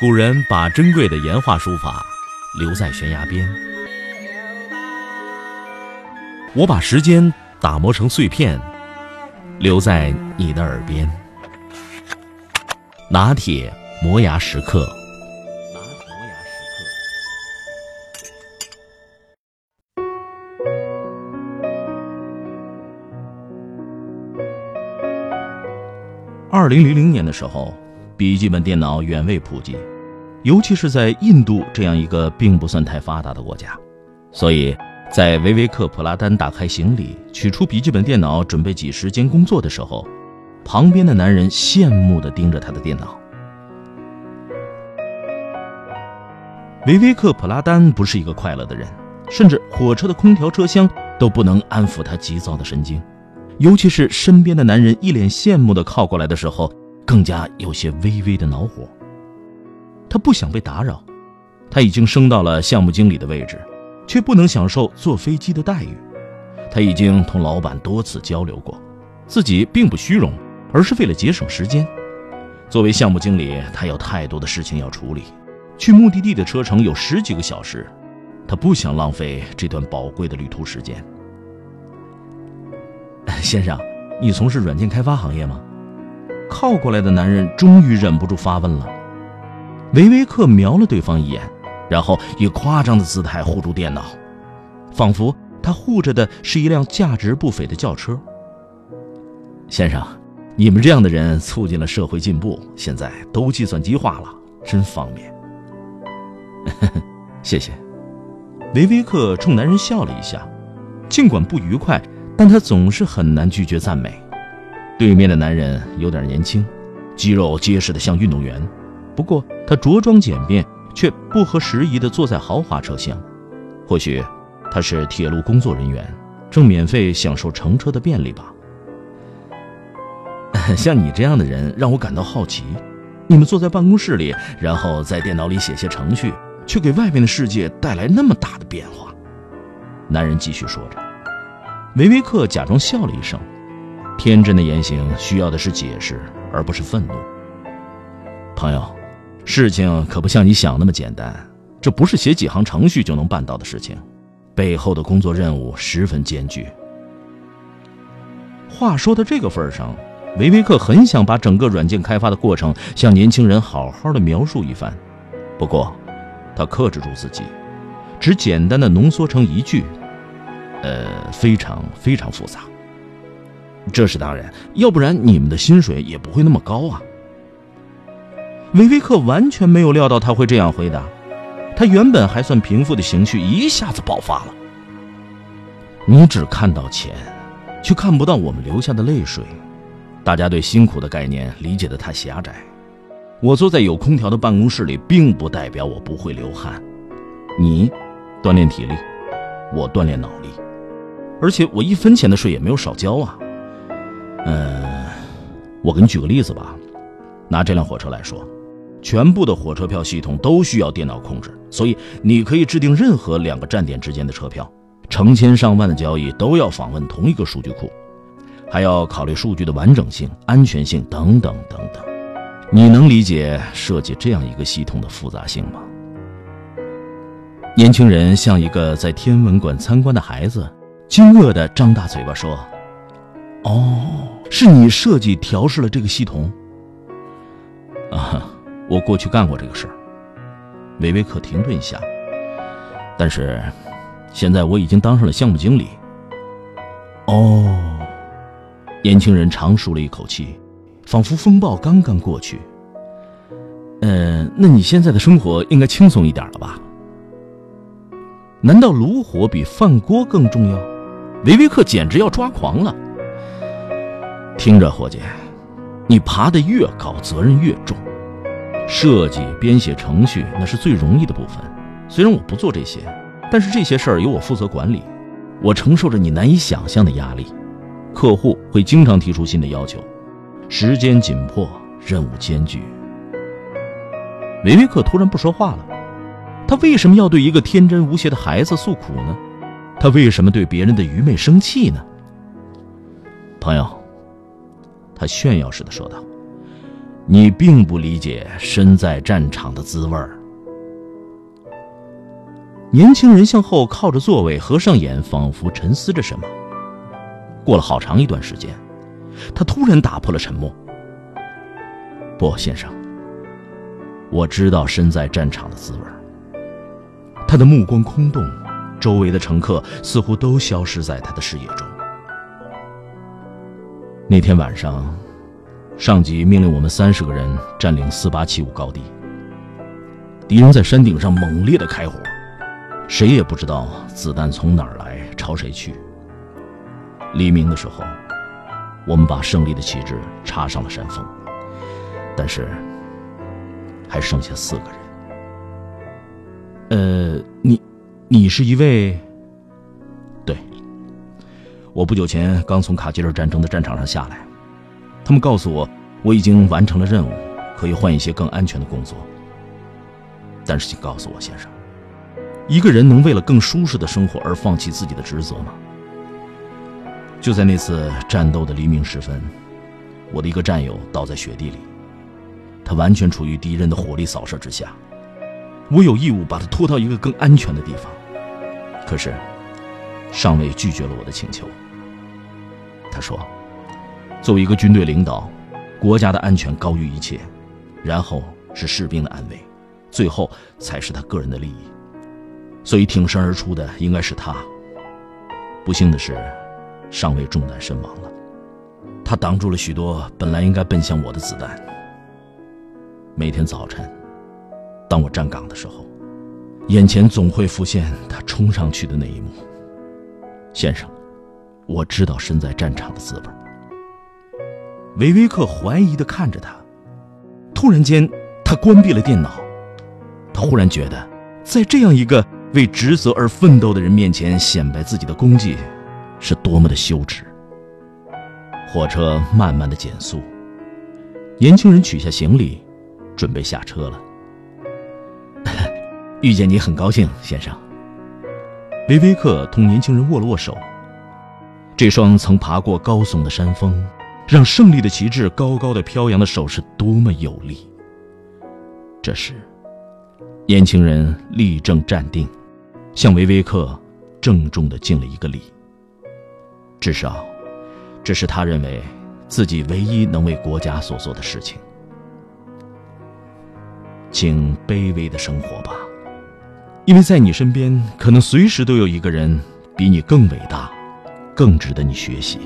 古人把珍贵的岩画书法留在悬崖边。我把时间打磨成碎片，留在你的耳边。拿铁磨牙时刻。2000年的时候，笔记本电脑远未普及，尤其是在印度这样一个并不算太发达的国家。所以在维维克·普拉丹打开行李取出笔记本电脑准备挤时间工作的时候，旁边的男人羡慕地盯着他的电脑。维维克·普拉丹不是一个快乐的人，甚至火车的空调车厢都不能安抚他急躁的神经，尤其是身边的男人一脸羡慕地靠过来的时候，更加有些微微的恼火。他不想被打扰，他已经升到了项目经理的位置，却不能享受坐飞机的待遇。他已经同老板多次交流过，自己并不虚荣，而是为了节省时间。作为项目经理，他有太多的事情要处理，去目的地的车程有十几个小时，他不想浪费这段宝贵的旅途时间。先生，你从事软件开发行业吗？靠过来的男人终于忍不住发问了。维维克瞄了对方一眼，然后以夸张的姿态护住电脑，仿佛他护着的是一辆价值不菲的轿车。先生，你们这样的人促进了社会进步，现在都计算机化了，真方便。谢谢。维维克冲男人笑了一下，尽管不愉快，但他总是很难拒绝赞美。对面的男人有点年轻，肌肉结实的像运动员，不过他着装简便，却不合时宜地坐在豪华车厢。或许他是铁路工作人员，正免费享受乘车的便利吧。像你这样的人让我感到好奇，你们坐在办公室里，然后在电脑里写些程序，却给外面的世界带来那么大的变化。男人继续说着。维维克假装笑了一声，天真的言行需要的是解释，而不是愤怒。朋友，事情可不像你想那么简单，这不是写几行程序就能办到的事情，背后的工作任务十分艰巨。话说到这个份上，维维克很想把整个软件开发的过程向年轻人好好的描述一番，不过他克制住自己，只简单的浓缩成一句：非常非常复杂。这是当然，要不然你们的薪水也不会那么高啊。维维克完全没有料到他会这样回答，他原本还算平复的情绪一下子爆发了。你只看到钱，却看不到我们流下的泪水。大家对辛苦的概念理解得太狭窄。我坐在有空调的办公室里，并不代表我不会流汗。你锻炼体力，我锻炼脑力，而且我一分钱的税也没有少交啊。我给你举个例子吧，拿这辆火车来说，全部的火车票系统都需要电脑控制，所以你可以制定任何两个站点之间的车票，成千上万的交易都要访问同一个数据库，还要考虑数据的完整性、安全性等等等等。你能理解设计这样一个系统的复杂性吗？年轻人像一个在天文馆参观的孩子，惊愕地张大嘴巴说：哦，是你设计调试了这个系统？我过去干过这个事儿。维维克停顿一下，但是现在我已经当上了项目经理。哦，年轻人长舒了一口气，仿佛风暴刚刚过去。那你现在的生活应该轻松一点了吧？难道炉火比饭锅更重要？维维克简直要抓狂了。听着，伙计，你爬得越高，责任越重。设计、编写程序，那是最容易的部分。虽然我不做这些，但是这些事儿由我负责管理。我承受着你难以想象的压力，客户会经常提出新的要求，时间紧迫，任务艰巨。维维克突然不说话了。他为什么要对一个天真无邪的孩子诉苦呢？他为什么对别人的愚昧生气呢？朋友，他炫耀似的说道，你并不理解身在战场的滋味儿。年轻人向后靠着座位，合上眼，仿佛沉思着什么。过了好长一段时间，他突然打破了沉默：“不，先生，我知道身在战场的滋味儿。”他的目光空洞，周围的乘客似乎都消失在他的视野中。那天晚上，上级命令我们30个人占领4875高地。敌人在山顶上猛烈地开火，谁也不知道子弹从哪儿来，朝谁去。黎明的时候，我们把胜利的旗帜插上了山峰，但是还剩下4个人。你是一位？对，我不久前刚从卡吉尔战争的战场上下来，他们告诉我，我已经完成了任务，可以换一些更安全的工作。但是请告诉我，先生，一个人能为了更舒适的生活而放弃自己的职责吗？就在那次战斗的黎明时分，我的一个战友倒在雪地里，他完全处于敌人的火力扫射之下。我有义务把他拖到一个更安全的地方，可是上尉拒绝了我的请求。他说，作为一个军队领导，国家的安全高于一切，然后是士兵的安危，最后才是他个人的利益，所以挺身而出的应该是他。不幸的是，上尉中弹身亡了，他挡住了许多本来应该奔向我的子弹。每天早晨当我站岗的时候，眼前总会浮现他冲上去的那一幕。先生，我知道身在战场的滋味。维维克怀疑地看着他，突然间他关闭了电脑。他忽然觉得，在这样一个为职责而奋斗的人面前显摆自己的功绩是多么的羞耻。火车慢慢地减速，年轻人取下行李准备下车了。遇见你很高兴，先生。维维克同年轻人握了握手。这双曾爬过高耸的山峰，让胜利的旗帜高高的飘扬的手是多么有力。这时，年轻人立正站定，向维维克郑重地敬了一个礼。至少，这是他认为自己唯一能为国家所做的事情。请卑微的生活吧。因为在你身边，可能随时都有一个人比你更伟大，更值得你学习。